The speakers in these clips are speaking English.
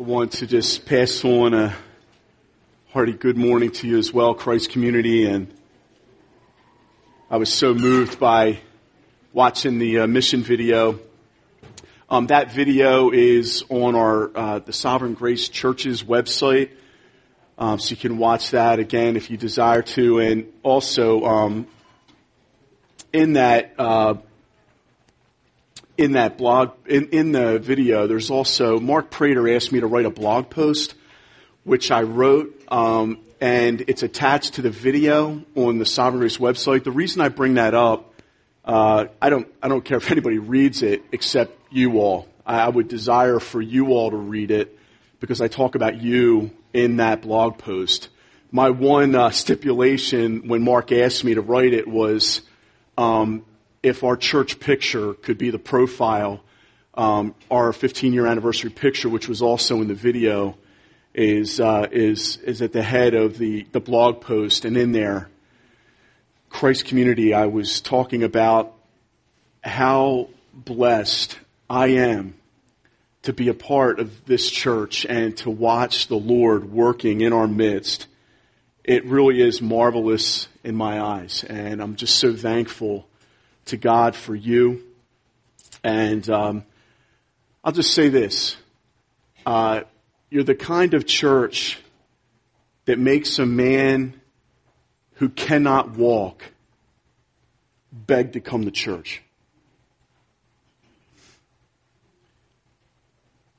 I want to just pass on a hearty good morning to you as well, Christ community. And I was so moved by watching the mission video. That video is on the Sovereign Grace Church's website, so you can watch that again if you desire to. And also, in the video, there's also, Mark Prater asked me to write a blog post, which I wrote, and it's attached to the video on the Sovereign Grace website. The reason I bring that up, I don't care if anybody reads it except you all. I would desire for you all to read it because I talk about you in that blog post. My one stipulation when Mark asked me to write it was, if our church picture could be the profile, our 15-year anniversary picture, which was also in the video, is at the head of the blog post. And in there, Christ community, I was talking about how blessed I am to be a part of this church and to watch the Lord working in our midst. It really is marvelous in my eyes, and I'm just so thankful to God for you. And I'll just say this. You're the kind of church that makes a man who cannot walk beg to come to church.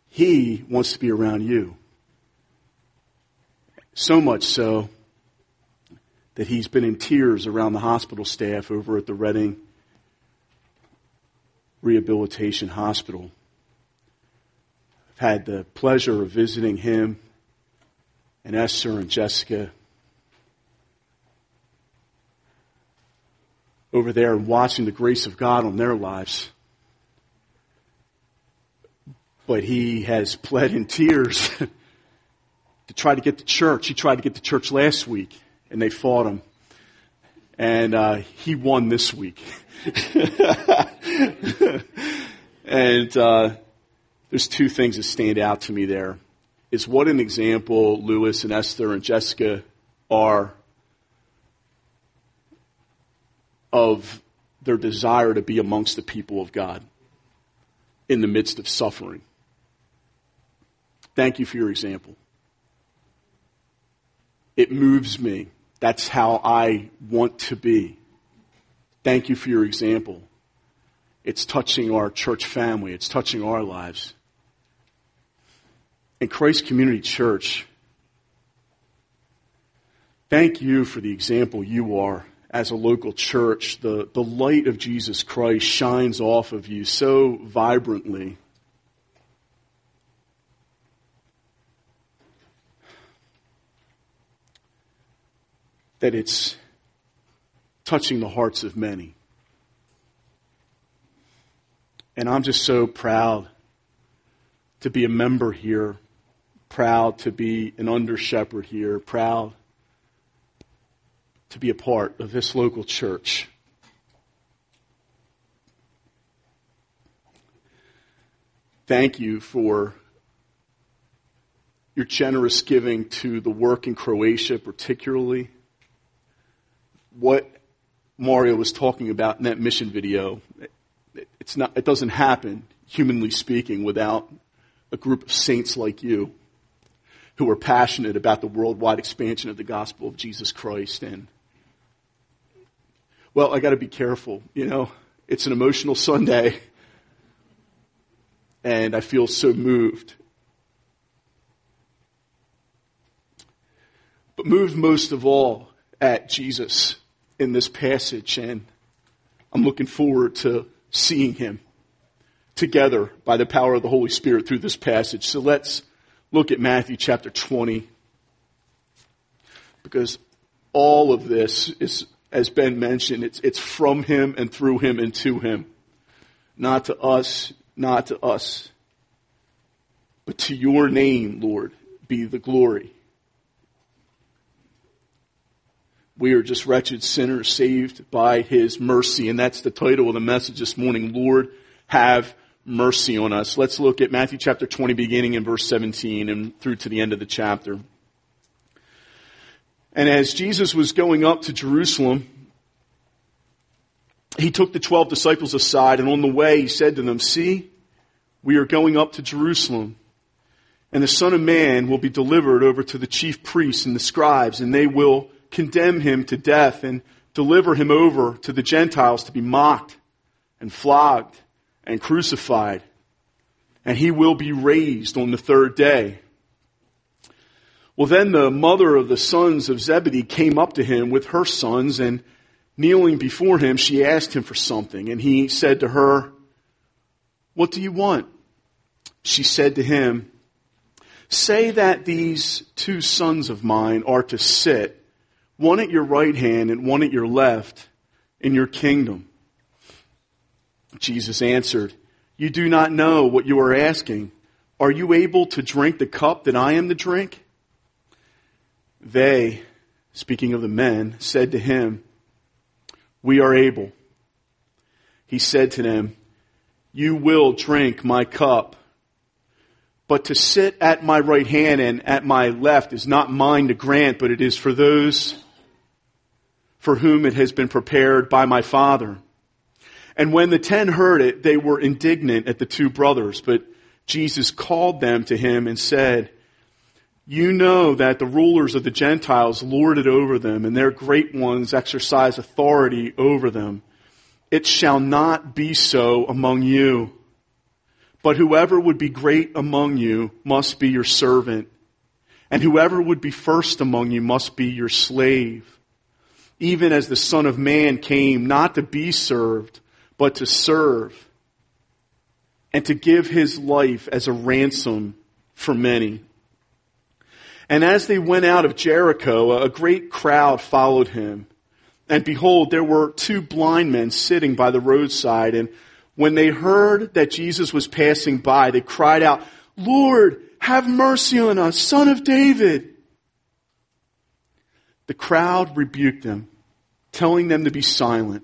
He wants to be around you. So much so that he's been in tears around the hospital staff over at the Reading Rehabilitation Hospital. I've had the pleasure of visiting him and Esther and Jessica over there and watching the grace of God on their lives. But he has pled in tears to try to get to church. He tried to get to church last week and they fought him. And he won this week. And there's two things that stand out to me there. Is what an example Lewis and Esther and Jessica are of their desire to be amongst the people of God in the midst of suffering. Thank you for your example. It moves me. That's how I want to be. Thank you for your example. It's touching our church family. It's touching our lives. And Christ Community Church, thank you for the example you are as a local church. The light of Jesus Christ shines off of you so vibrantly. That it's touching the hearts of many. And I'm just so proud to be a member here, proud to be an under-shepherd here, proud to be a part of this local church. Thank you for your generous giving to the work in Croatia particularly. What Mario was talking about in that mission video, it doesn't happen, humanly speaking, without a group of saints like you who are passionate about the worldwide expansion of the gospel of Jesus Christ. And, well, I got to be careful. You know, it's an emotional Sunday, and I feel so moved. But moved most of all at Jesus in this passage, and I'm looking forward to seeing him together by the power of the Holy Spirit through this passage. So let's look at Matthew chapter 20, because all of this is, as Ben mentioned, it's from him and through him and to him. Not to us, but to your name, Lord, be the glory. We are just wretched sinners saved by his mercy. And that's the title of the message this morning. Lord, have mercy on us. Let's look at Matthew chapter 20, beginning in verse 17 and through to the end of the chapter. And as Jesus was going up to Jerusalem, he took the 12 disciples aside, and on the way he said to them, "See, we are going up to Jerusalem, and the Son of Man will be delivered over to the chief priests and the scribes, and they will condemn him to death and deliver him over to the Gentiles to be mocked and flogged and crucified, and he will be raised on the third day." Well, then the mother of the sons of Zebedee came up to him with her sons, and kneeling before him, she asked him for something. And he said to her, "What do you want?" She said to him, "Say that these two sons of mine are to sit, one at your right hand and one at your left, in your kingdom." Jesus answered, "You do not know what you are asking. Are you able to drink the cup that I am to drink?" They, speaking of the men, said to him, "We are able." He said to them, "You will drink my cup, but to sit at my right hand and at my left is not mine to grant, but it is for those for whom it has been prepared by my Father." And when the 10 heard it, they were indignant at the two brothers, but Jesus called them to him and said, "You know that the rulers of the Gentiles lord it over them, and their great ones exercise authority over them. It shall not be so among you. But whoever would be great among you must be your servant, and whoever would be first among you must be your slave, even as the Son of Man came not to be served, but to serve, and to give his life as a ransom for many." And as they went out of Jericho, a great crowd followed him. And behold, there were two blind men sitting by the roadside. And when they heard that Jesus was passing by, they cried out, "Lord, have mercy on us, Son of David." The crowd rebuked them, telling them to be silent.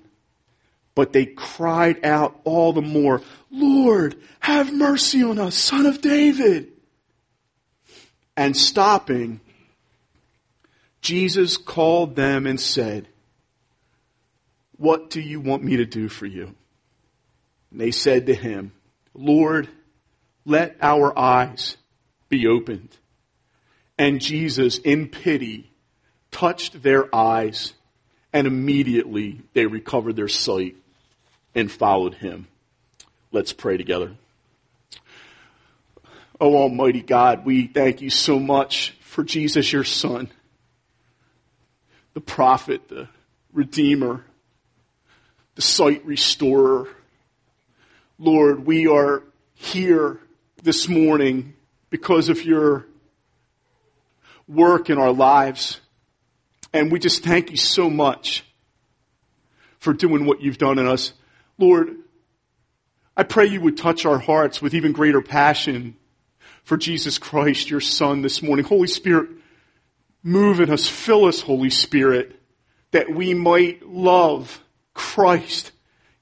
But they cried out all the more, "Lord, have mercy on us, Son of David." And stopping, Jesus called them and said, "What do you want me to do for you?" And they said to him, "Lord, let our eyes be opened." And Jesus, in pity, touched their eyes, and immediately they recovered their sight and followed him. Let's pray together. Oh, Almighty God, we thank you so much for Jesus, your Son, the prophet, the Redeemer, the sight restorer. Lord, we are here this morning because of your work in our lives. And we just thank you so much for doing what you've done in us. Lord, I pray you would touch our hearts with even greater passion for Jesus Christ, your Son, this morning. Holy Spirit, move in us. Fill us, Holy Spirit, that we might love Christ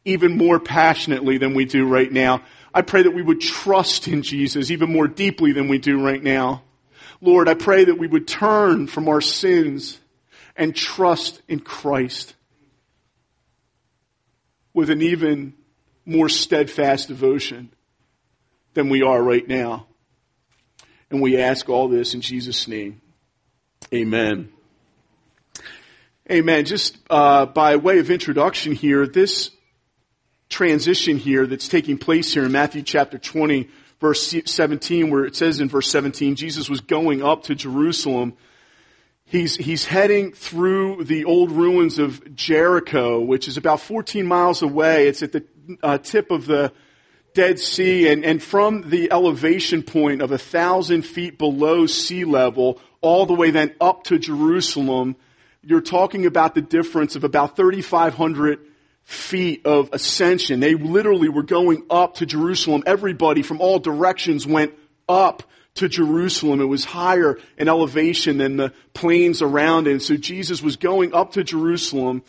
even more passionately than we do right now. I pray that we would trust in Jesus even more deeply than we do right now. Lord, I pray that we would turn from our sins and trust in Christ with an even more steadfast devotion than we are right now. And we ask all this in Jesus' name. Amen. Amen. Just by way of introduction here, this transition here that's taking place here in Matthew chapter 20, verse 17, where it says in verse 17, Jesus was going up to Jerusalem. He's heading through the old ruins of Jericho, which is about 14 miles away. It's at the tip of the Dead Sea, and from the elevation point of 1,000 feet below sea level, all the way then up to Jerusalem, you're talking about the difference of about 3,500 feet of ascension. They literally were going up to Jerusalem. Everybody from all directions went up to Jerusalem. It was higher in elevation than the plains around it. And so Jesus was going up to Jerusalem,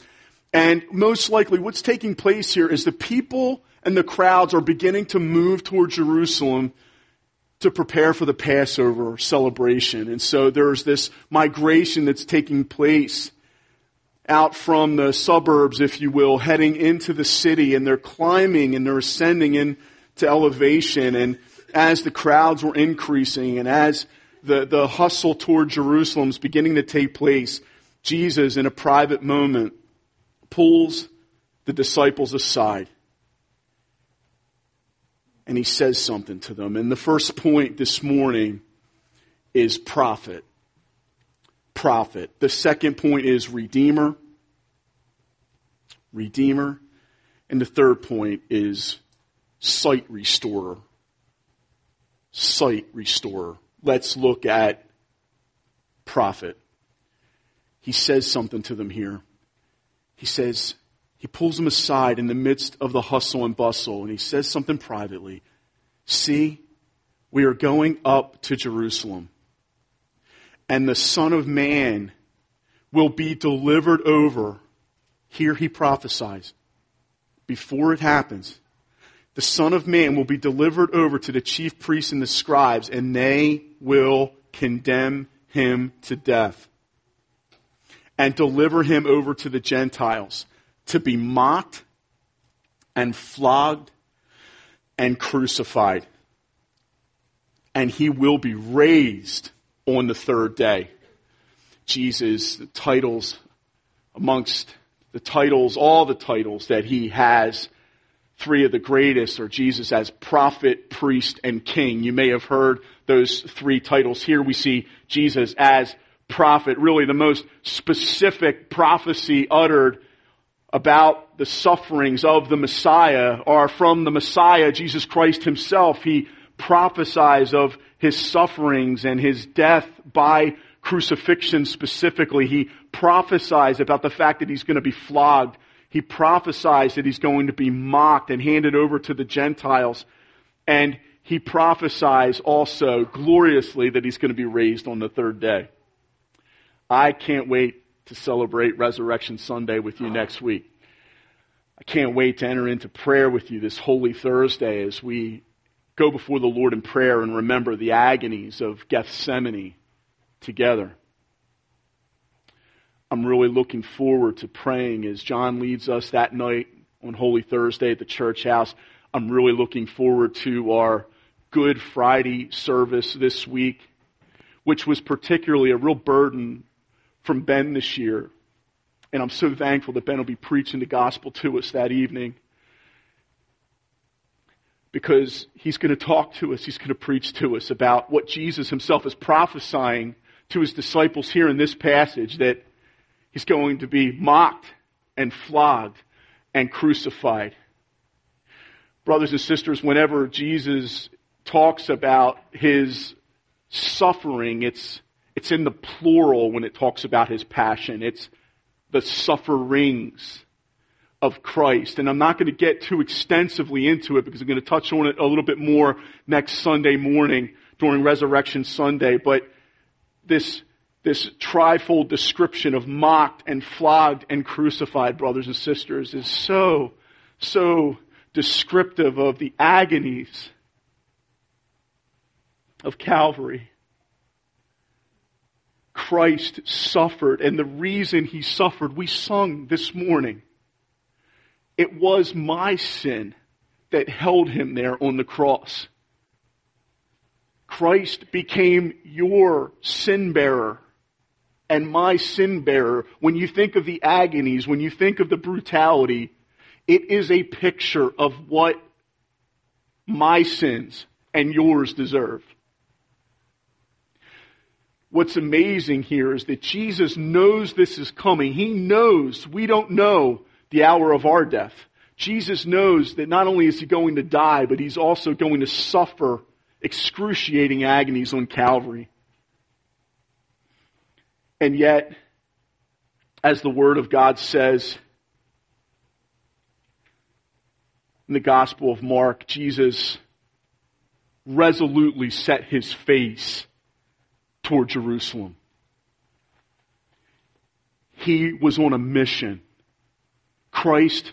and most likely what's taking place here is the people and the crowds are beginning to move toward Jerusalem to prepare for the Passover celebration. And so there's this migration that's taking place out from the suburbs, if you will, heading into the city, and they're climbing and they're ascending into elevation. And as the crowds were increasing and as the hustle toward Jerusalem is beginning to take place, Jesus, in a private moment, pulls the disciples aside. And he says something to them. And the first point this morning is prophet. Prophet. The second point is redeemer. Redeemer. And the third point is sight restorer. Sight restorer. Let's look at prophet. He says something to them here. He says, he pulls them aside in the midst of the hustle and bustle, and he says something privately. See, we are going up to Jerusalem, and the Son of Man will be delivered over. Here he prophesies. Before it happens, the Son of Man will be delivered over to the chief priests and the scribes, and they will condemn him to death and deliver him over to the Gentiles, to be mocked and flogged and crucified. And he will be raised on the third day. Jesus, the titles, amongst the titles, all the titles that he has, three of the greatest are Jesus as prophet, priest, and king. You may have heard those three titles. Here we see Jesus as prophet, really the most specific prophecy uttered about the sufferings of the Messiah are from the Messiah, Jesus Christ himself. He prophesies of his sufferings and his death by crucifixion specifically. He prophesies about the fact that he's going to be flogged. He prophesies that he's going to be mocked and handed over to the Gentiles. And he prophesies also gloriously that he's going to be raised on the third day. I can't wait to celebrate Resurrection Sunday with you next week. I can't wait to enter into prayer with you this Holy Thursday as we go before the Lord in prayer and remember the agonies of Gethsemane together. I'm really looking forward to praying as John leads us that night on Holy Thursday at the church house. I'm really looking forward to our Good Friday service this week, which was particularly a real burden from Ben this year. And I'm so thankful that Ben will be preaching the gospel to us that evening, because he's going to talk to us, he's going to preach to us about what Jesus himself is prophesying to his disciples here in this passage, that he's going to be mocked and flogged and crucified. Brothers and sisters, whenever Jesus talks about his suffering, it's in the plural when it talks about his passion. It's the sufferings of Christ. And I'm not going to get too extensively into it because I'm going to touch on it a little bit more next Sunday morning during Resurrection Sunday. But this trifold description of mocked and flogged and crucified, brothers and sisters, is so, so descriptive of the agonies of Calvary. Christ suffered, and the reason he suffered, we sung this morning. It was my sin that held him there on the cross. Christ became your sin bearer and my sin bearer. When you think of the agonies, when you think of the brutality, it is a picture of what my sins and yours deserve. What's amazing here is that Jesus knows this is coming. He knows we don't know the hour of our death. Jesus knows that not only is he going to die, but he's also going to suffer excruciating agonies on Calvary. And yet, as the Word of God says in the Gospel of Mark, Jesus resolutely set his face toward Jerusalem. He was on a mission. Christ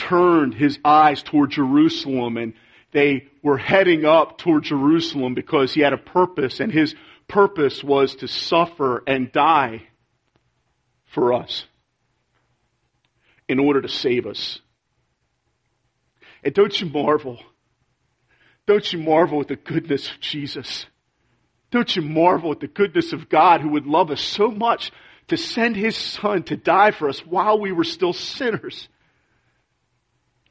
turned his eyes toward Jerusalem, and they were heading up toward Jerusalem because he had a purpose, and his purpose was to suffer and die for us in order to save us. And don't you marvel. Don't you marvel at the goodness of Jesus. Don't you marvel at the goodness of God, who would love us so much to send His Son to die for us while we were still sinners.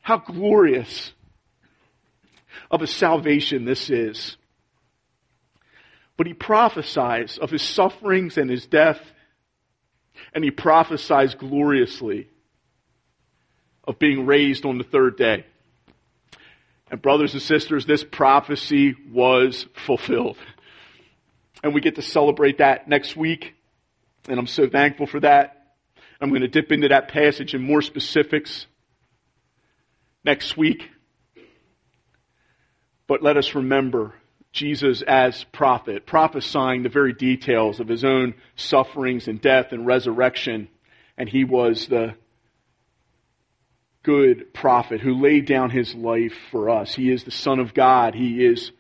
How glorious of a salvation this is. But He prophesies of His sufferings and His death, and He prophesies gloriously of being raised on the third day. And brothers and sisters, this prophecy was fulfilled. And we get to celebrate that next week. And I'm so thankful for that. I'm going to dip into that passage in more specifics next week. But let us remember Jesus as prophet, prophesying the very details of His own sufferings and death and resurrection. And He was the good prophet who laid down His life for us. He is the Son of God. He is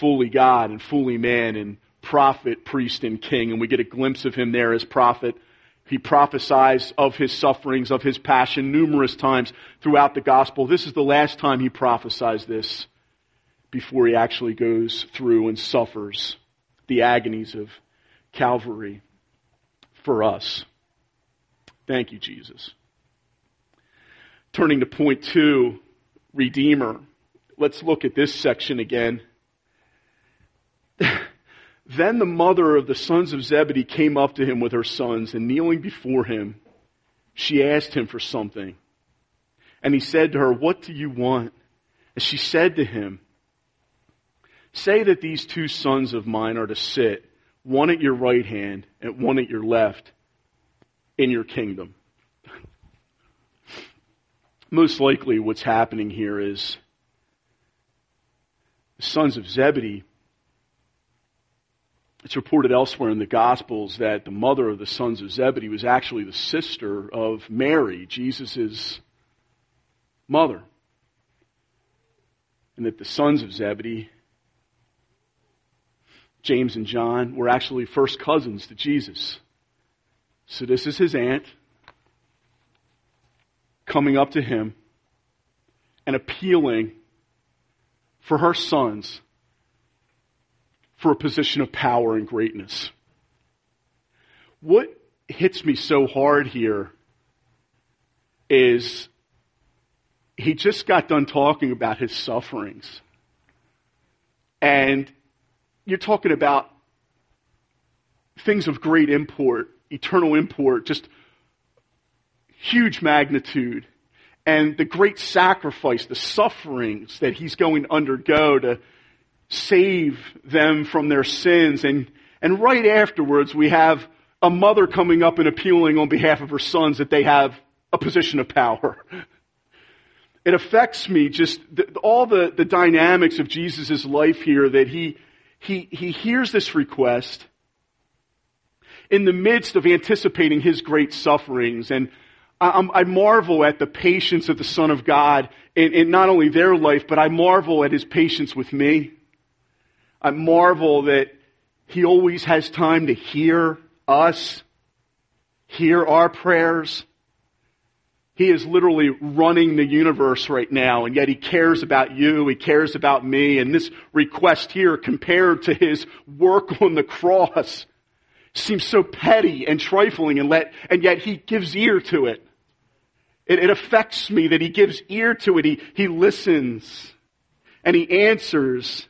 fully God and fully man and prophet, priest, and king. And we get a glimpse of Him there as prophet. He prophesies of His sufferings, of His passion, numerous times throughout the gospel. This is the last time He prophesies this before He actually goes through and suffers the agonies of Calvary for us. Thank you, Jesus. Turning to point two, Redeemer. Let's look at this section again. Then the mother of the sons of Zebedee came up to Him with her sons, and kneeling before Him, she asked Him for something. And He said to her, "What do you want?" And she said to Him, "Say that these two sons of mine are to sit, one at your right hand and one at your left, in your kingdom." Most likely what's happening here is the sons of Zebedee. It's reported elsewhere in the Gospels that the mother of the sons of Zebedee was actually the sister of Mary, Jesus' mother. And that the sons of Zebedee, James and John, were actually first cousins to Jesus. So this is His aunt coming up to Him and appealing for her sons for a position of power and greatness. What hits me so hard here is He just got done talking about His sufferings. And you're talking about things of great import, eternal import, just huge magnitude, and the great sacrifice, the sufferings that He's going to undergo to save them from their sins. And right afterwards, we have a mother coming up and appealing on behalf of her sons that they have a position of power. It affects me, just all the dynamics of Jesus' life here, that he hears this request in the midst of anticipating His great sufferings. And I marvel at the patience of the Son of God in not only their life, but I marvel at His patience with me. I marvel that He always has time to hear us, hear our prayers. He is literally running the universe right now, and yet He cares about you, He cares about me, and this request here compared to His work on the cross seems so petty and trifling, and yet He gives ear to it. It affects me that He gives ear to it. He listens and He answers.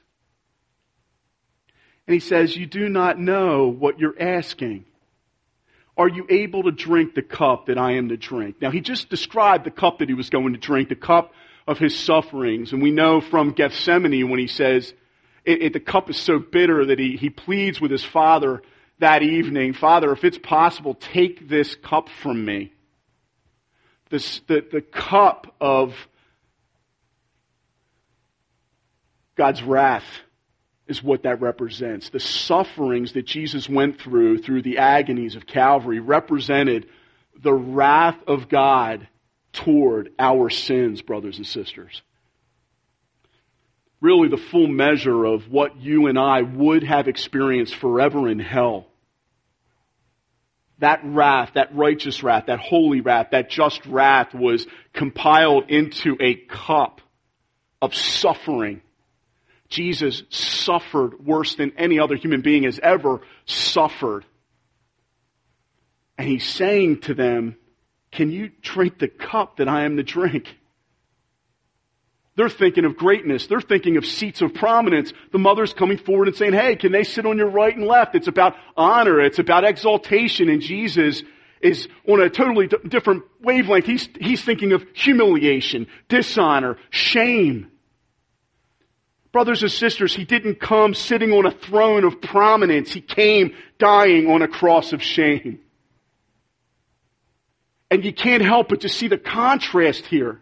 And He says, "You do not know what you're asking. Are you able to drink the cup that I am to drink?" Now, He just described the cup that He was going to drink, the cup of His sufferings. And we know from Gethsemane when He says, the cup is so bitter that he pleads with His Father that evening, "Father, if it's possible, take this cup from me." The cup of God's wrath is what that represents. The sufferings that Jesus went through the agonies of Calvary, represented the wrath of God toward our sins, brothers and sisters. Really the full measure of what you and I would have experienced forever in hell. That wrath, that righteous wrath, that holy wrath, that just wrath was compiled into a cup of suffering. Jesus suffered worse than any other human being has ever suffered. And he's saying to them, can you drink the cup that I am to drink? They're thinking of greatness. They're thinking of seats of prominence. The mother's coming forward and saying, hey, can they sit on your right and left? It's about honor. It's about exaltation. And Jesus is on a totally different wavelength. He's thinking of humiliation, dishonor, shame. Brothers and sisters, he didn't come sitting on a throne of prominence. He came dying on a cross of shame. And you can't help but to see the contrast here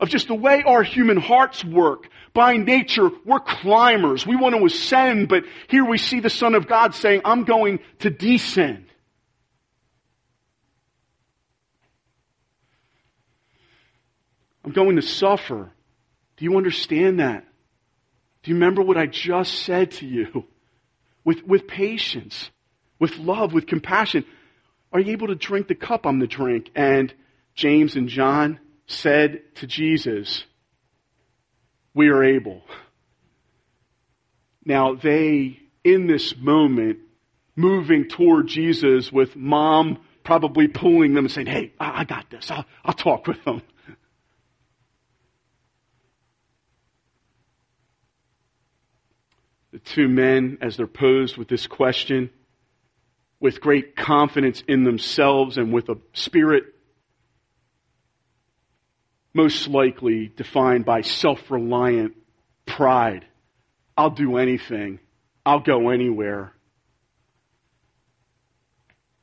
of just the way our human hearts work. By nature, we're climbers. We want to ascend, but here we see the Son of God saying, I'm going to descend. I'm going to suffer. Do you understand that? Do you remember what I just said to you? With patience, with love, with compassion. Are you able to drink the cup I'm to drink? And James and John said to Jesus, we are able. Now they, in this moment, moving toward Jesus with mom probably pulling them and saying, hey, I got this. I'll talk with them. The two men, as they're posed with this question, with great confidence in themselves and with a spirit most likely defined by self-reliant pride. I'll do anything. I'll go anywhere.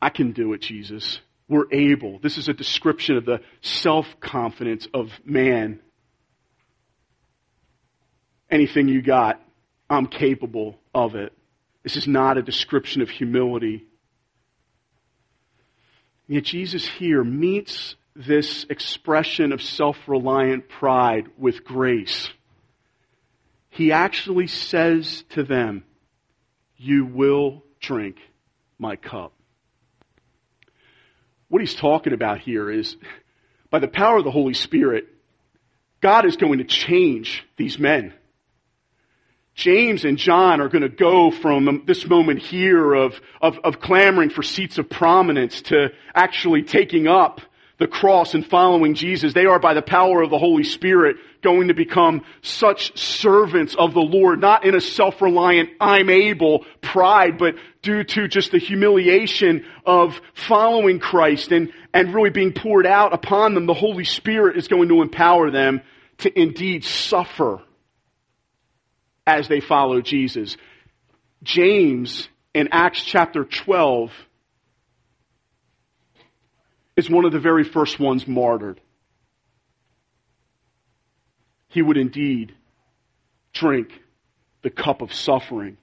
I can do it, Jesus. We're able. This is a description of the self-confidence of man. Anything you got, I'm capable of it. This is not a description of humility. Yet Jesus here meets this expression of self-reliant pride with grace. He actually says to them, you will drink my cup. What he's talking about here is, by the power of the Holy Spirit, God is going to change these men. James and John are going to go from this moment here of clamoring for seats of prominence to actually taking up the cross and following Jesus. They are, by the power of the Holy Spirit, going to become such servants of the Lord, not in a self-reliant, I'm able pride, but due to just the humiliation of following Christ and really being poured out upon them. The Holy Spirit is going to empower them to indeed suffer as they follow Jesus. James, in Acts chapter 12, is one of the very first ones martyred. He would indeed drink the cup of suffering,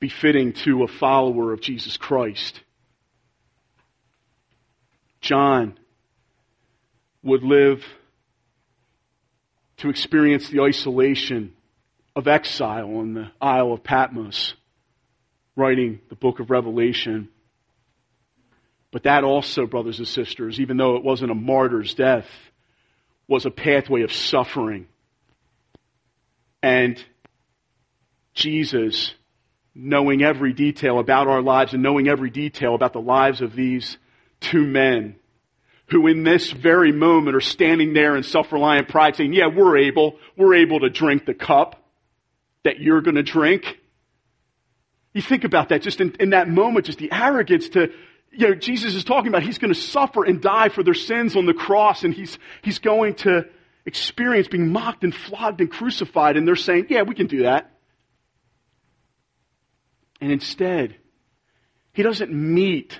befitting to a follower of Jesus Christ. John would live to experience the isolation of exile on the Isle of Patmos, writing the book of Revelation. But that also, brothers and sisters, even though it wasn't a martyr's death, was a pathway of suffering. And Jesus, knowing every detail about our lives and knowing every detail about the lives of these two men, who in this very moment are standing there in self-reliant pride saying, yeah, we're able to drink the cup that you're going to drink. You think about that just in that moment, just the arrogance to... You know, Jesus is talking about he's going to suffer and die for their sins on the cross, and he's going to experience being mocked and flogged and crucified, and they're saying, yeah, we can do that. And instead, he doesn't meet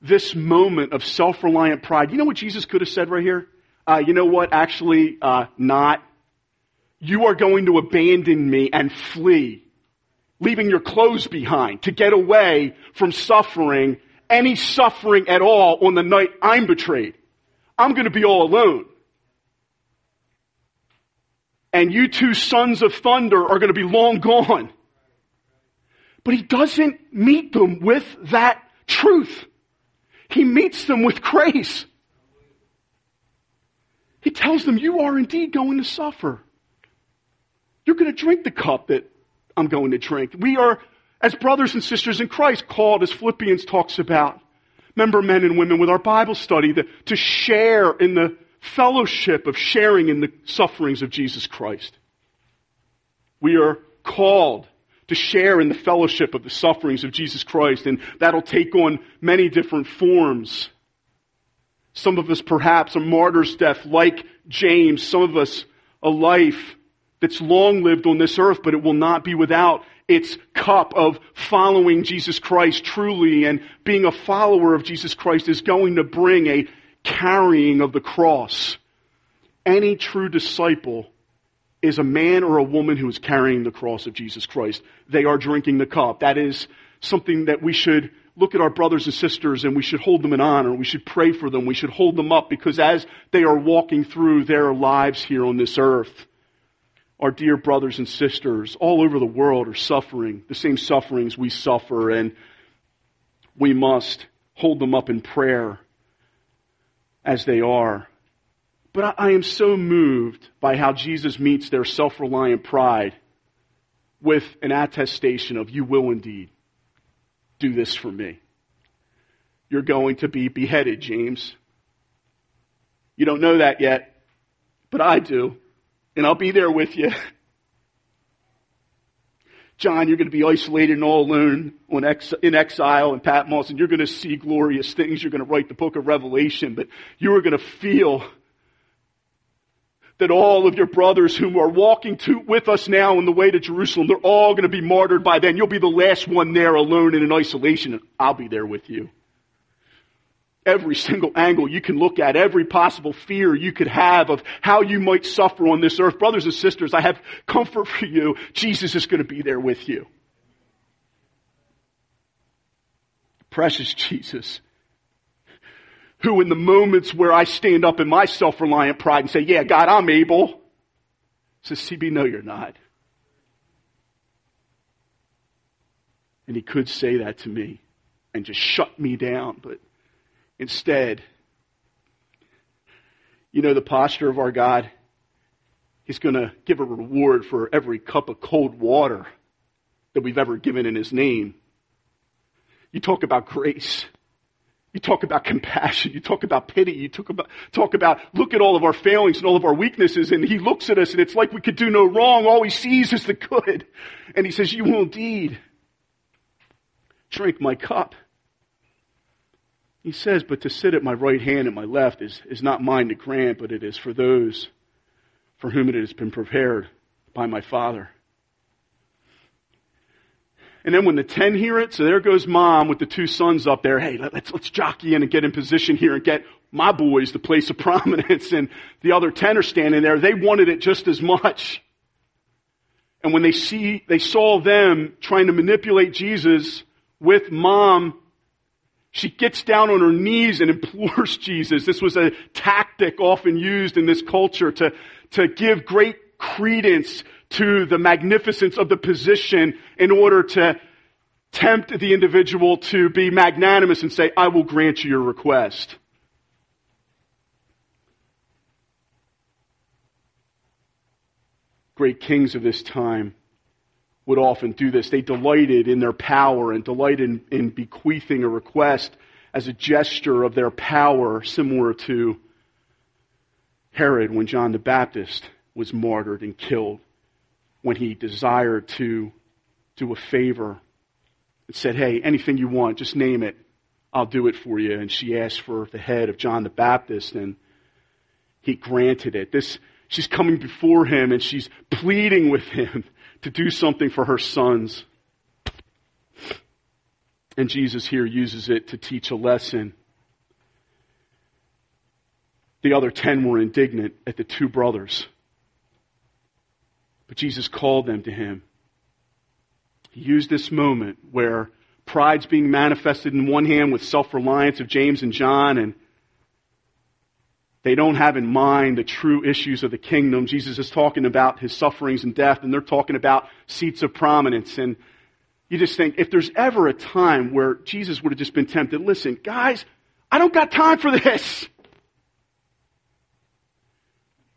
this moment of self-reliant pride. You know what Jesus could have said right here? You know what? Actually, not. You are going to abandon me and flee, leaving your clothes behind to get away from suffering any suffering at all on the night I'm betrayed. I'm going to be all alone. And you two sons of thunder are going to be long gone. But he doesn't meet them with that truth. He meets them with grace. He tells them, you are indeed going to suffer. You're going to drink the cup that I'm going to drink. We are, as brothers and sisters in Christ, called, as Philippians talks about, remember, men and women, with our Bible study, to share in the fellowship of sharing in the sufferings of Jesus Christ. We are called to share in the fellowship of the sufferings of Jesus Christ, and that'll take on many different forms. Some of us perhaps a martyr's death like James, some of us a life that's long lived on this earth, but it will not be without its cup of following Jesus Christ truly, and being a follower of Jesus Christ is going to bring a carrying of the cross. Any true disciple is a man or a woman who is carrying the cross of Jesus Christ. They are drinking the cup. That is something that we should look at our brothers and sisters, and we should hold them in honor. We should pray for them. We should hold them up, because as they are walking through their lives here on this earth, our dear brothers and sisters all over the world are suffering the same sufferings we suffer, and we must hold them up in prayer as they are. But I am so moved by how Jesus meets their self-reliant pride with an attestation of, you will indeed do this for me. You're going to be beheaded, James. You don't know that yet, but I do, and I'll be there with you. John, you're going to be isolated and all alone in exile in Patmos, and you're going to see glorious things. You're going to write the book of Revelation, but you are going to feel that all of your brothers who are walking with us now on the way to Jerusalem, they're all going to be martyred by then. You'll be the last one there alone and in isolation, and I'll be there with you. Every single angle you can look at, every possible fear you could have of how you might suffer on this earth. Brothers and sisters, I have comfort for you. Jesus is going to be there with you. Precious Jesus, who in the moments where I stand up in my self-reliant pride and say, yeah, God, I'm able, says, CB, no, you're not. And he could say that to me and just shut me down. But instead, you know the posture of our God? He's going to give a reward for every cup of cold water that we've ever given in his name. You talk about grace. You talk about compassion. You talk about pity. You talk about look at all of our failings and all of our weaknesses, and he looks at us and it's like we could do no wrong. All he sees is the good. And he says, you will indeed drink my cup. He says, but to sit at my right hand and my left is not mine to grant, but it is for those for whom it has been prepared by my Father. And then when the 10 hear it, so there goes mom with the two sons up there. Hey, let's jockey in and get in position here and get my boys the place of prominence. And the other 10 are standing there. They wanted it just as much. And when they saw them trying to manipulate Jesus with mom, she gets down on her knees and implores Jesus. This was a tactic often used in this culture to give great credence to the magnificence of the position in order to tempt the individual to be magnanimous and say, I will grant you your request. Great kings of this time would often do this. They delighted in their power and delighted in bequeathing a request as a gesture of their power, similar to Herod when John the Baptist was martyred and killed, when he desired to do a favor and said, hey, anything you want, just name it. I'll do it for you. And she asked for the head of John the Baptist, and he granted it. She's coming before him, and she's pleading with him to do something for her sons. And Jesus here uses it to teach a lesson. The other 10 were indignant at the two brothers. But Jesus called them to him. He used this moment where pride's being manifested in one hand with self-reliance of James and John, and they don't have in mind the true issues of the kingdom. Jesus is talking about his sufferings and death, and they're talking about seats of prominence. And you just think, if there's ever a time where Jesus would have just been tempted, listen, guys, I don't got time for this.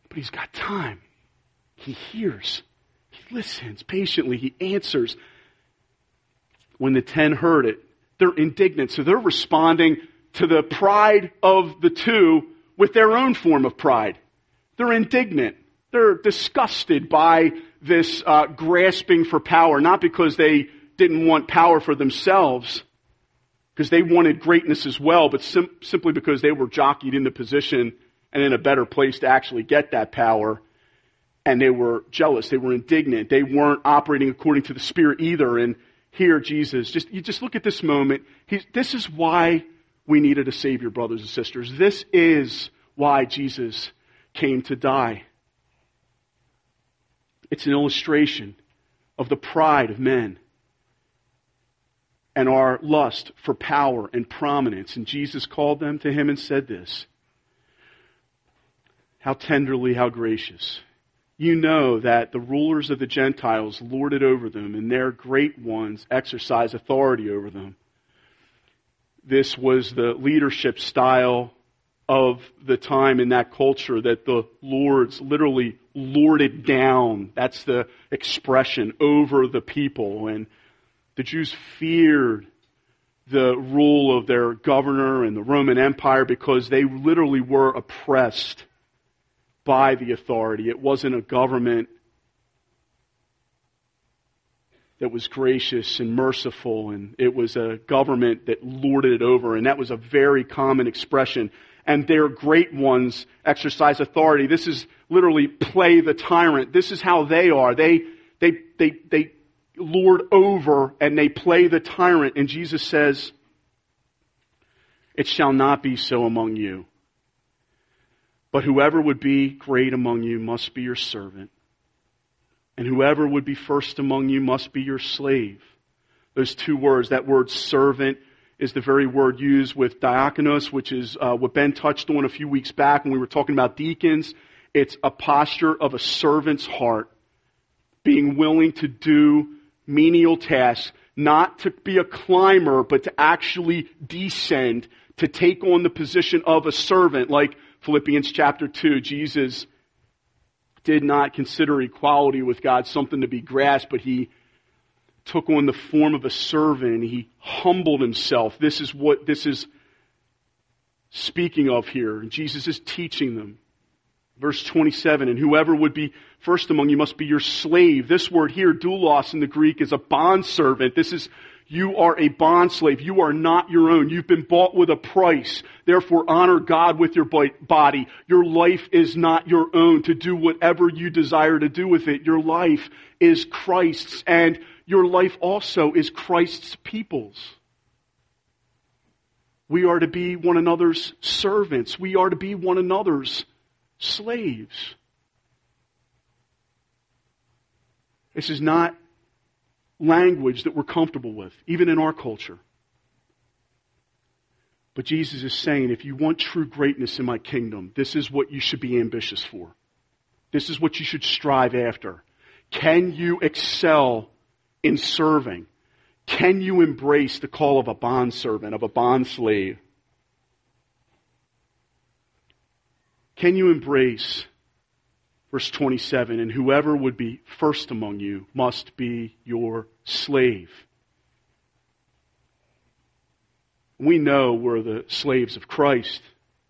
But he's got time. He hears. He listens patiently. He answers. When the 10 heard it, they're indignant. So they're responding to the pride of the two with their own form of pride. They're indignant. They're disgusted by this grasping for power, not because they didn't want power for themselves, because they wanted greatness as well, but simply because they were jockeyed into position and in a better place to actually get that power. And they were jealous. They were indignant. They weren't operating according to the Spirit either. And here Jesus, just look at this moment. This is why we needed a Savior, brothers and sisters. This is why Jesus came to die. It's an illustration of the pride of men and our lust for power and prominence. And Jesus called them to him and said this, "How tenderly, how gracious. You know that the rulers of the Gentiles lord it over them, and their great ones exercise authority over them." This was the leadership style of the time in that culture, that the lords literally lorded down. That's the expression, over the people. And the Jews feared the rule of their governor and the Roman Empire because they literally were oppressed by the authority. It wasn't a government that was gracious and merciful, and it was a government that lorded it over, and that was a very common expression. And their great ones exercise authority. This is literally play the tyrant. This is how they are. They lord over and they play the tyrant. And Jesus says, "It shall not be so among you. But whoever would be great among you must be your servant. And whoever would be first among you must be your slave." Those two words, that word servant is the very word used with diakonos, which is what Ben touched on a few weeks back when we were talking about deacons. It's a posture of a servant's heart, being willing to do menial tasks, not to be a climber, but to actually descend, to take on the position of a servant. Like Philippians chapter 2, Jesus did not consider equality with God something to be grasped, but he took on the form of a servant and he humbled himself. This is what this is speaking of here. Jesus is teaching them. Verse 27, "And whoever would be first among you must be your slave." This word here, doulos in the Greek, is a bondservant. This is, you are a bondslave. You are not your own. You've been bought with a price. Therefore, honor God with your body. Your life is not your own to do whatever you desire to do with it. Your life is Christ's, and your life also is Christ's people's. We are to be one another's servants. We are to be one another's slaves. This is not language that we're comfortable with, even in our culture. But Jesus is saying, if you want true greatness in my kingdom, this is what you should be ambitious for. This is what you should strive after. Can you excel in serving? Can you embrace the call of a bondservant, of a bondslave? Can you embrace, verse 27, "And whoever would be first among you must be your slave"? We know we're the slaves of Christ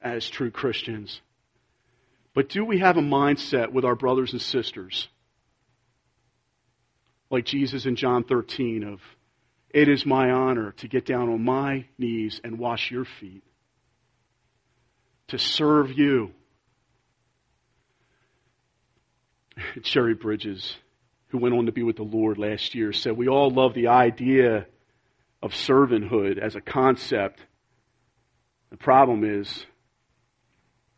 as true Christians. But do we have a mindset with our brothers and sisters like Jesus in John 13 of, "It is my honor to get down on my knees and wash your feet, to serve you"? Cherry Bridges, who went on to be with the Lord last year, said, "We all love the idea of servanthood as a concept. The problem is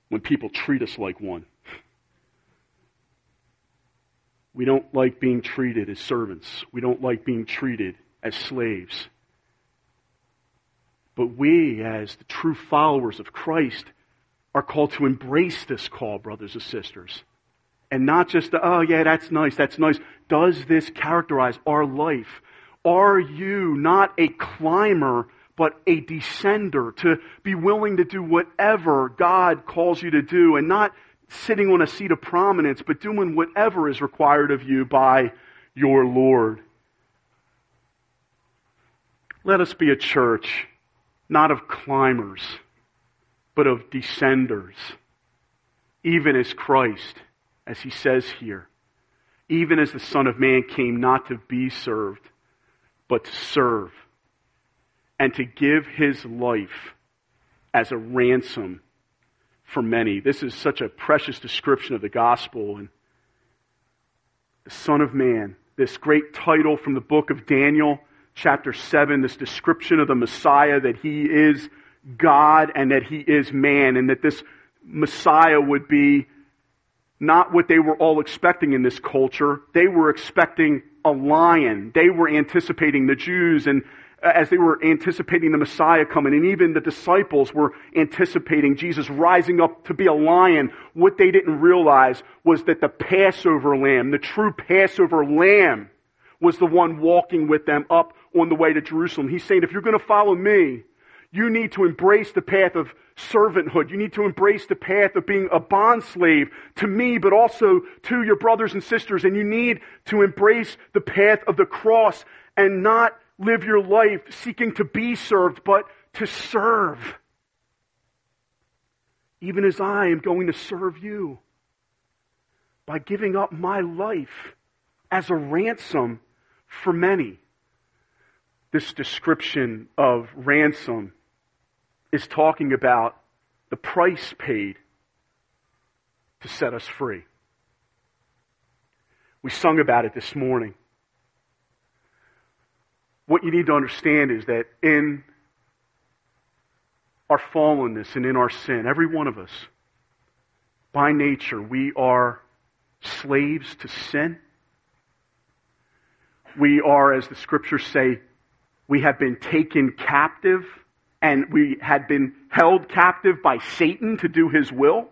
when people treat us like one. We don't like being treated as servants. We don't like being treated as slaves. But we, as the true followers of Christ, are called to embrace this call, brothers and sisters. And not just, oh yeah, that's nice. Does this characterize our life? Are you not a climber, but a descender, to be willing to do whatever God calls you to do, and not sitting on a seat of prominence, but doing whatever is required of you by your Lord? Let us be a church, not of climbers, but of descenders, even as Christ, as he says here, even as the Son of Man came not to be served, but to serve, and to give his life as a ransom for many. This is such a precious description of the gospel. And the Son of Man, this great title from the book of Daniel, chapter 7, this description of the Messiah, that he is God and that he is man, and that this Messiah would be not what they were all expecting in this culture. They were expecting a lion. They were anticipating the Jews, and as they were anticipating the Messiah coming, and even the disciples were anticipating Jesus rising up to be a lion. What they didn't realize was that the Passover lamb, the true Passover lamb, was the one walking with them up on the way to Jerusalem. He's saying, if you're going to follow me, you need to embrace the path of servanthood. You need to embrace the path of being a bondslave to me, but also to your brothers and sisters. And you need to embrace the path of the cross and not live your life seeking to be served, but to serve. Even as I am going to serve you by giving up my life as a ransom for many. This description of ransom is talking about the price paid to set us free. We sung about it this morning. What you need to understand is that in our fallenness and in our sin, every one of us, by nature, we are slaves to sin. We are, as the scriptures say, we have been taken captive, and we had been held captive by Satan to do his will.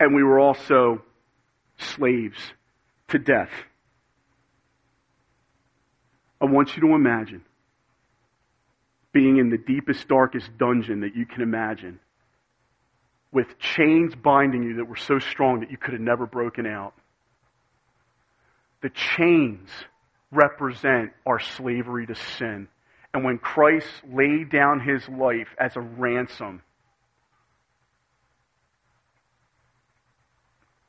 And we were also slaves to death. I want you to imagine being in the deepest, darkest dungeon that you can imagine, with chains binding you that were so strong that you could have never broken out. The chains represent our slavery to sin. And when Christ laid down his life as a ransom,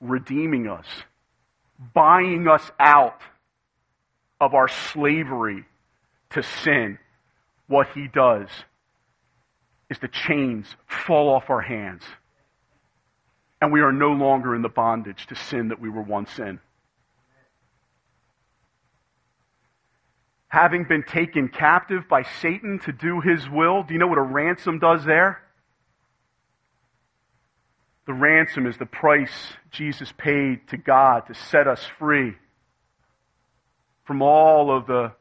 redeeming us, buying us out of our slavery to sin, what he does is the chains fall off our hands, and we are no longer in the bondage to sin that we were once in. Having been taken captive by Satan to do his will, do you know what a ransom does there? The ransom is the price Jesus paid to God to set us free from all of the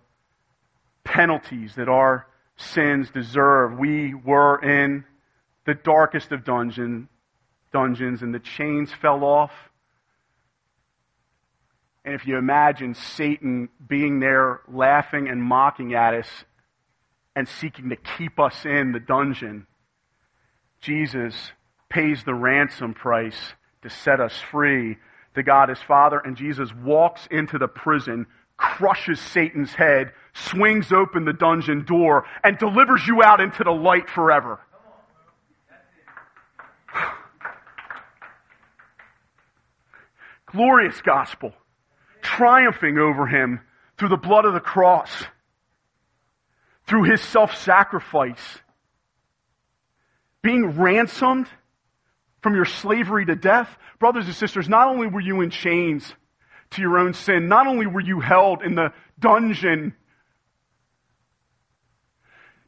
penalties that our sins deserve. We were in the darkest of dungeons, and the chains fell off. And if you imagine Satan being there laughing and mocking at us and seeking to keep us in the dungeon, Jesus pays the ransom price to set us free to God his Father, and Jesus walks into the prison, crushes Satan's head, swings open the dungeon door, and delivers you out into the light forever. Glorious gospel, triumphing over him through the blood of the cross, through his self-sacrifice, being ransomed from your slavery to death. Brothers and sisters, not only were you in chains to your own sin, not only were you held in the dungeon,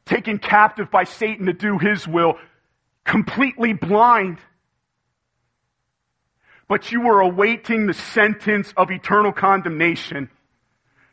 taken captive by Satan to do his will, completely blind, but you were awaiting the sentence of eternal condemnation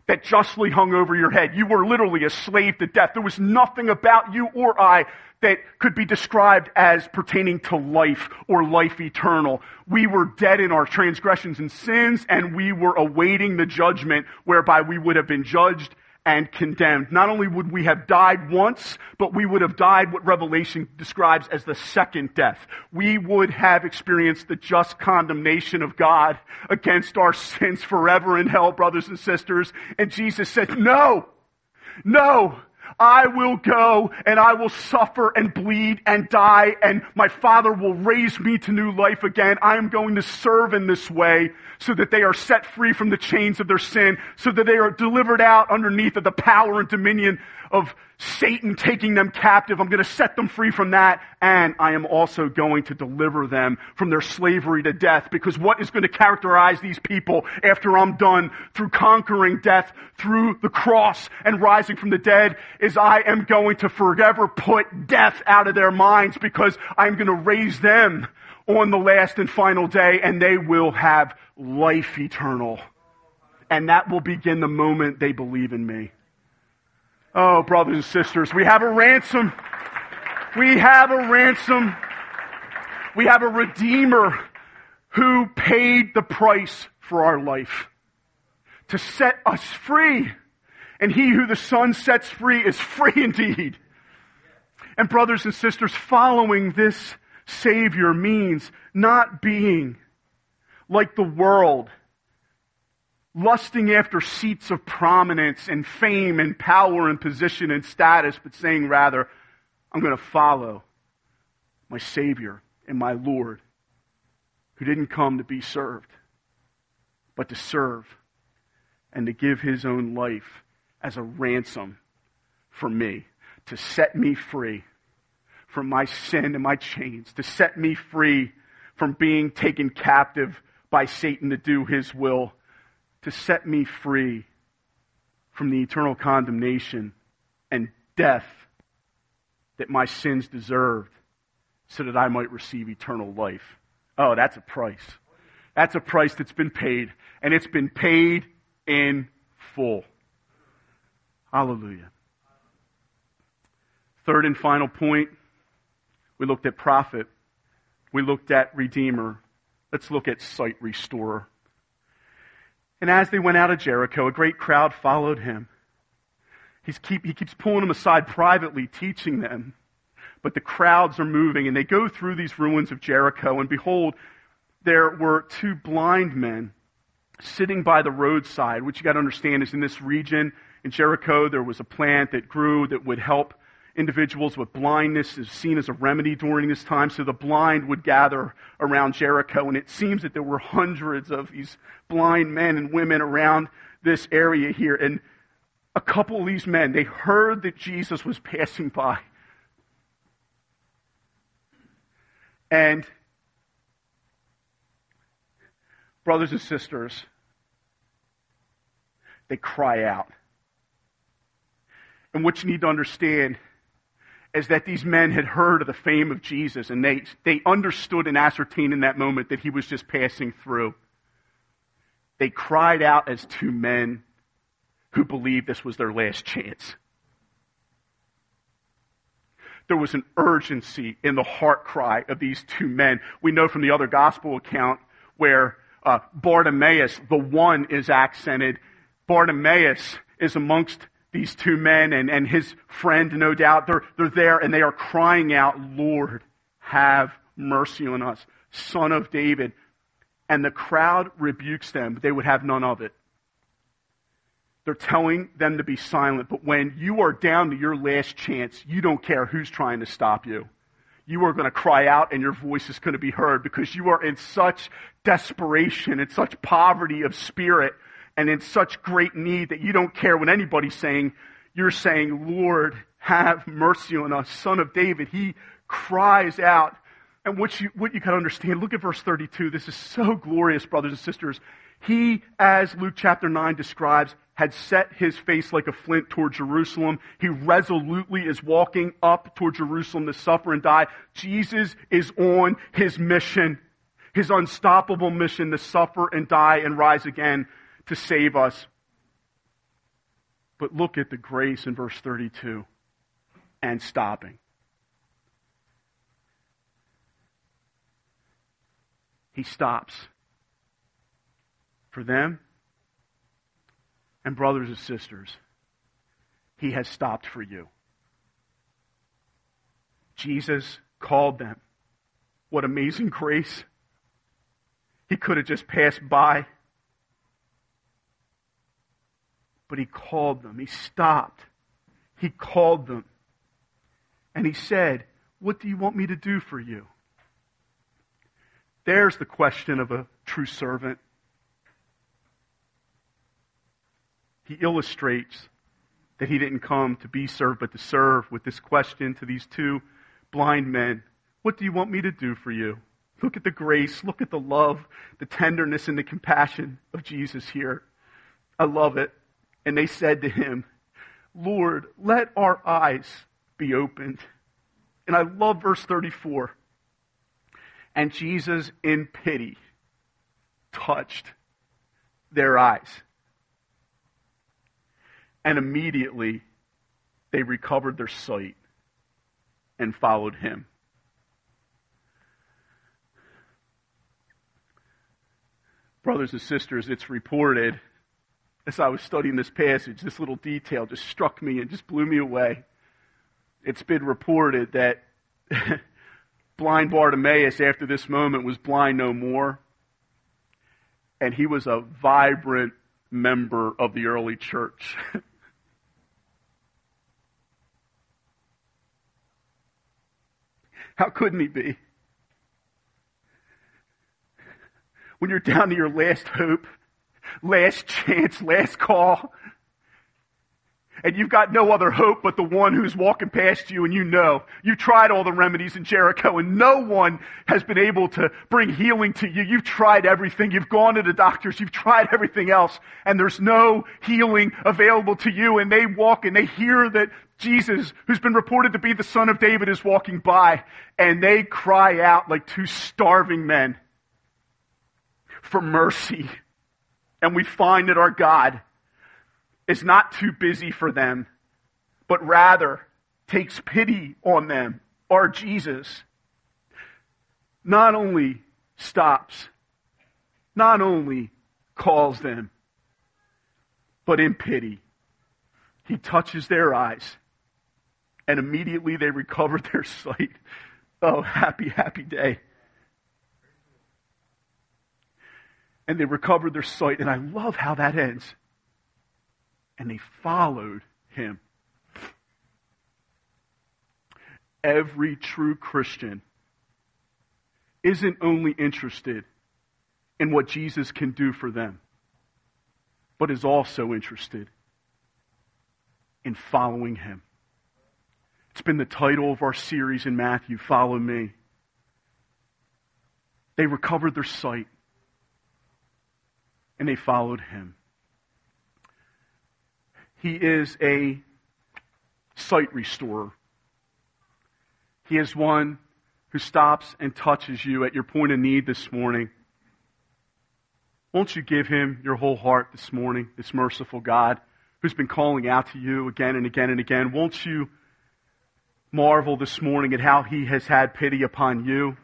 that justly hung over your head. You were literally a slave to death. There was nothing about you or I that could be described as pertaining to life or life eternal. We were dead in our transgressions and sins, and we were awaiting the judgment whereby we would have been judged and condemned. Not only would we have died once, but we would have died what Revelation describes as the second death. We would have experienced the just condemnation of God against our sins forever in hell, brothers and sisters. And Jesus said, no, I will go and I will suffer and bleed and die, and my Father will raise me to new life again. I am going to serve in this way so that they are set free from the chains of their sin, so that they are delivered out underneath of the power and dominion of Satan taking them captive. I'm going to set them free from that, and I am also going to deliver them from their slavery to death, because what is going to characterize these people after I'm done through conquering death, through the cross and rising from the dead, is I am going to forever put death out of their minds, because I'm going to raise them on the last and final day, and they will have life eternal. And that will begin the moment they believe in me. Oh, brothers and sisters, we have a ransom. We have a ransom. We have a Redeemer who paid the price for our life to set us free. And he who the Son sets free is free indeed. And brothers and sisters, following this Savior means not being like the world, lusting after seats of prominence and fame and power and position and status, but saying rather, I'm going to follow my Savior and my Lord, who didn't come to be served, but to serve and to give his own life as a ransom for me, to set me free from my sin and my chains, to set me free from being taken captive by Satan to do his will, to set me free from the eternal condemnation and death that my sins deserved, so that I might receive eternal life. Oh, that's a price. That's a price that's been paid, and it's been paid in full. Hallelujah. Third and final point, we looked at prophet, we looked at redeemer. Let's look at sight restorer. And as they went out of Jericho, a great crowd followed him. He keeps pulling them aside privately, teaching them. But the crowds are moving, and they go through these ruins of Jericho. And behold, there were two blind men sitting by the roadside, which you got to understand is in this region. In Jericho, there was a plant that grew that would help individuals with blindness, is seen as a remedy during this time. So the blind would gather around Jericho, and it seems that there were hundreds of these blind men and women around this area here. And a couple of these men, they heard that Jesus was passing by. And brothers and sisters, they cry out. And what you need to understand is that these men had heard of the fame of Jesus, and they understood and ascertained in that moment that he was just passing through. They cried out as two men who believed this was their last chance. There was an urgency in the heart cry of these two men. We know from the other gospel account where Bartimaeus, the one is accented. Bartimaeus is amongst these two men and his friend, no doubt. They're there, and they are crying out, Lord, have mercy on us, Son of David. And the crowd rebukes them, but they would have none of it. They're telling them to be silent, but when you are down to your last chance, you don't care who's trying to stop you. You are going to cry out, and your voice is going to be heard, because you are in such desperation and such poverty of spirit and in such great need that you don't care what anybody's saying. You're saying, Lord, have mercy on us, Son of David. He cries out. And what you can understand, look at verse 32. This is so glorious, brothers and sisters. He, as Luke chapter 9 describes, had set his face like a flint toward Jerusalem. He resolutely is walking up toward Jerusalem to suffer and die. Jesus is on his mission, his unstoppable mission to suffer and die and rise again to save us. But look at the grace in verse 32 and stopping. He stops for them and brothers and sisters. He has stopped for you. Jesus called them. What amazing grace. He could have just passed by. But he called them. He stopped. He called them. And he said, "What do you want me to do for you?" There's the question of a true servant. He illustrates that he didn't come to be served, but to serve with this question to these two blind men. What do you want me to do for you? Look at the grace, look at the love, the tenderness, and the compassion of Jesus here. I love it. And they said to him, "Lord, let our eyes be opened." And I love verse 34. And Jesus, in pity, touched their eyes. And immediately they recovered their sight and followed him. Brothers and sisters, it's reported, as I was studying this passage, this little detail just struck me and just blew me away. It's been reported that blind Bartimaeus, after this moment, was blind no more. And he was a vibrant member of the early church. How couldn't he be? When you're down to your last hope, last chance, last call, and you've got no other hope but the one who's walking past you, and you know. You tried all the remedies in Jericho, and no one has been able to bring healing to you. You've tried everything. You've gone to the doctors. You've tried everything else, and there's no healing available to you. And they walk, and they hear that Jesus, who's been reported to be the Son of David, is walking by, and they cry out like two starving men for mercy. And we find that our God is not too busy for them, but rather takes pity on them. Our Jesus not only stops, not only calls them, but in pity, he touches their eyes, and immediately they recover their sight. Oh, happy, happy day. And they recovered their sight, and I love how that ends. And they followed him. Every true Christian isn't only interested in what Jesus can do for them, but is also interested in following him. It's been the title of our series in Matthew, Follow Me. They recovered their sight, and they followed him. He is a sight restorer. He is one who stops and touches you at your point of need this morning. Won't you give him your whole heart this morning, this merciful God who's been calling out to you again and again and again? Won't you marvel this morning at how he has had pity upon you?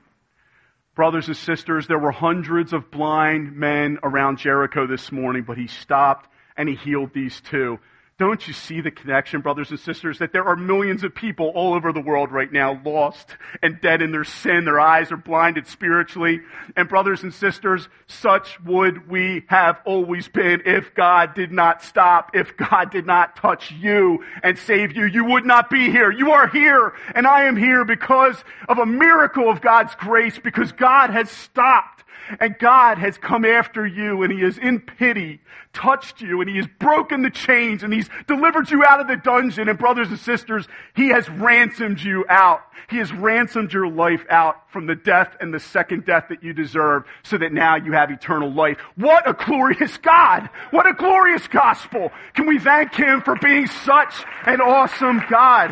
Brothers and sisters, there were hundreds of blind men around Jericho this morning, but he stopped and he healed these two. Don't you see the connection, brothers and sisters, that there are millions of people all over the world right now lost and dead in their sin. Their eyes are blinded spiritually. And brothers and sisters, such would we have always been if God did not stop, if God did not touch you and save you. You would not be here. You are here, and I am here because of a miracle of God's grace, because God has stopped. And God has come after you, and he has in pity touched you, and he has broken the chains, and he's delivered you out of the dungeon. And brothers and sisters, he has ransomed you out. He has ransomed your life out from the death and the second death that you deserve, so that now you have eternal life. What a glorious God! What a glorious gospel! Can we thank him for being such an awesome God?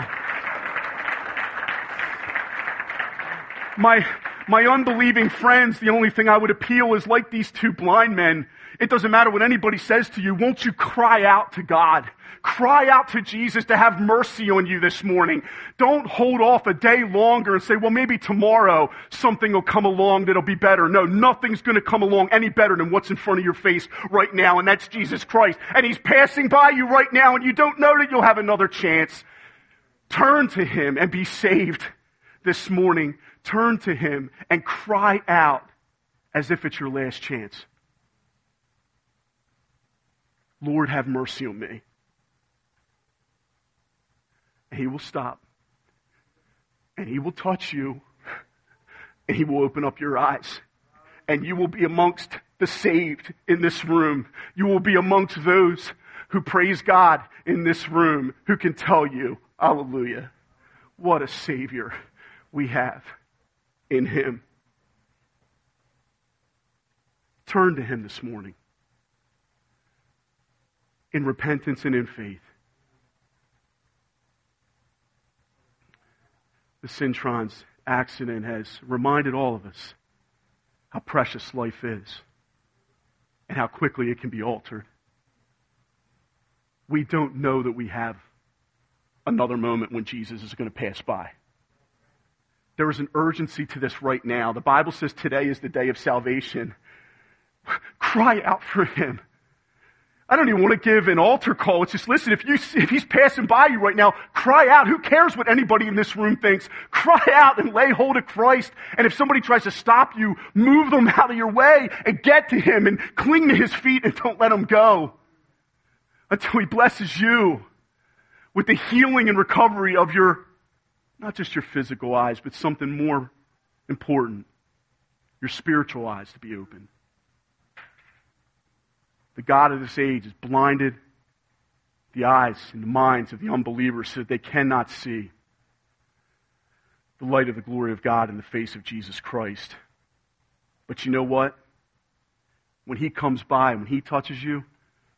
My My unbelieving friends, the only thing I would appeal is like these two blind men. It doesn't matter what anybody says to you. Won't you cry out to God? Cry out to Jesus to have mercy on you this morning. Don't hold off a day longer and say, well, maybe tomorrow something will come along that'll be better. No, nothing's going to come along any better than what's in front of your face right now, and that's Jesus Christ. And He's passing by you right now, and you don't know that you'll have another chance. Turn to Him and be saved this morning. Turn to Him and cry out as if it's your last chance. Lord, have mercy on me. And He will stop. And He will touch you. And He will open up your eyes. And you will be amongst the saved in this room. You will be amongst those who praise God in this room, who can tell you, hallelujah, what a Savior we have in Him. Turn to Him this morning in repentance and in faith. The Cintron's accident has reminded all of us how precious life is and how quickly it can be altered. We don't know that we have another moment when Jesus is going to pass by. There is an urgency to this right now. The Bible says today is the day of salvation. Cry out for Him. I don't even want to give an altar call. It's just, listen, if He's passing by you right now, cry out. Who cares what anybody in this room thinks? Cry out and lay hold of Christ. And if somebody tries to stop you, move them out of your way and get to Him and cling to His feet and don't let them go until He blesses you with the healing and recovery of your, not just your physical eyes, but something more important, your spiritual eyes to be opened. The God of this age has blinded the eyes and the minds of the unbelievers so that they cannot see the light of the glory of God in the face of Jesus Christ. But you know what? When He comes by, when He touches you,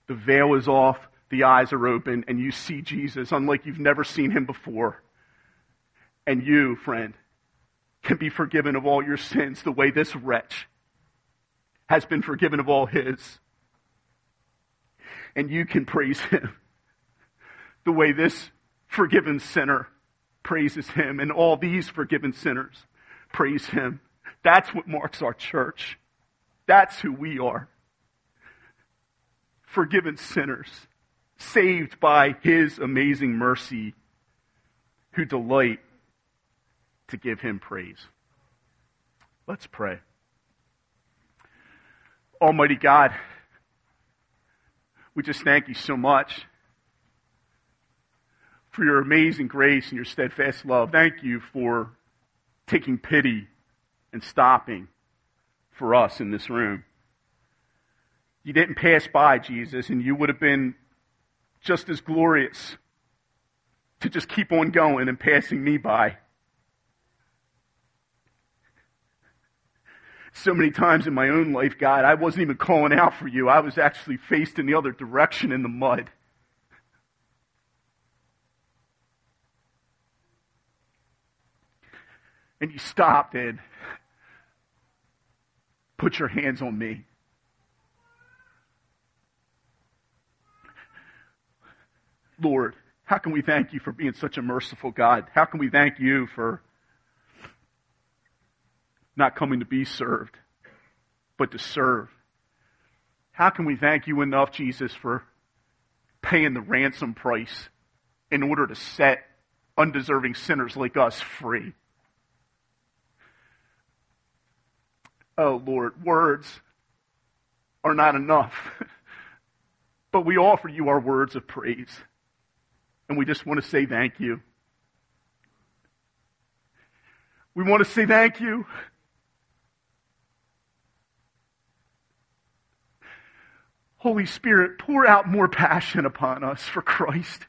the veil is off, the eyes are open, and you see Jesus unlike you've never seen Him before. And you, friend, can be forgiven of all your sins the way this wretch has been forgiven of all his. And you can praise Him the way this forgiven sinner praises Him, and all these forgiven sinners praise Him. That's what marks our church. That's who we are. Forgiven sinners, saved by His amazing mercy, who delight to give Him praise. Let's pray. Almighty God, we just thank You so much for Your amazing grace and Your steadfast love. Thank You for taking pity and stopping for us in this room. You didn't pass by, Jesus, and You would have been just as glorious to just keep on going and passing me by. So many times in my own life, God, I wasn't even calling out for You. I was actually faced in the other direction in the mud. And You stopped and put Your hands on me. Lord, how can we thank You for being such a merciful God? How can we thank You for not coming to be served, but to serve? How can we thank You enough, Jesus, for paying the ransom price in order to set undeserving sinners like us free? Oh, Lord, words are not enough, but we offer You our words of praise, and we just want to say thank You. We want to say thank You. Holy Spirit, pour out more passion upon us for Christ.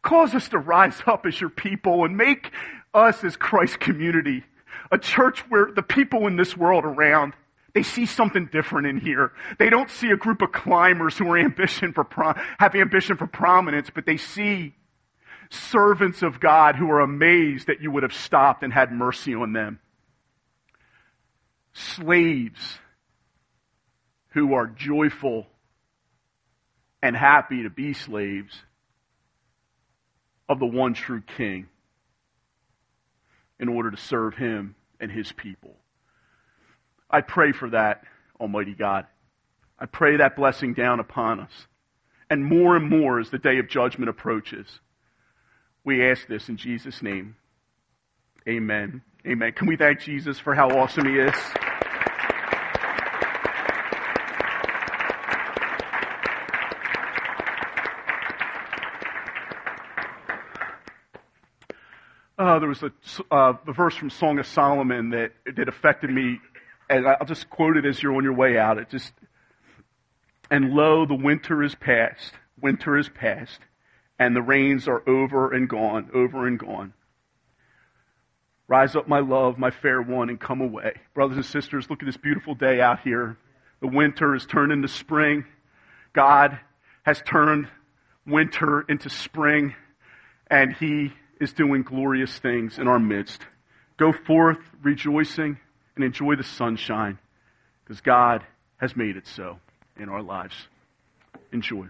Cause us to rise up as Your people and make us as Christ's community, a church where the people in this world around, they see something different in here. They don't see a group of climbers who have ambition for prominence, but they see servants of God who are amazed that you would have stopped and had mercy on them. Slaves who are joyful and happy to be slaves of the one true King in order to serve Him and His people. I pray for that, Almighty God. I pray that blessing down upon us. And more as the day of judgment approaches. We ask this in Jesus' name. Amen. Amen. Can we thank Jesus for how awesome He is? There was a verse from Song of Solomon that affected me, and I'll just quote it as you're on your way out. It just... And lo, the winter is past, and the rains are over and gone. Rise up, my love, my fair one, and come away. Brothers and sisters, look at this beautiful day out here. The winter has turned into spring. God has turned winter into spring, and He is doing glorious things in our midst. Go forth rejoicing and enjoy the sunshine, because God has made it so. In our lives. Enjoy.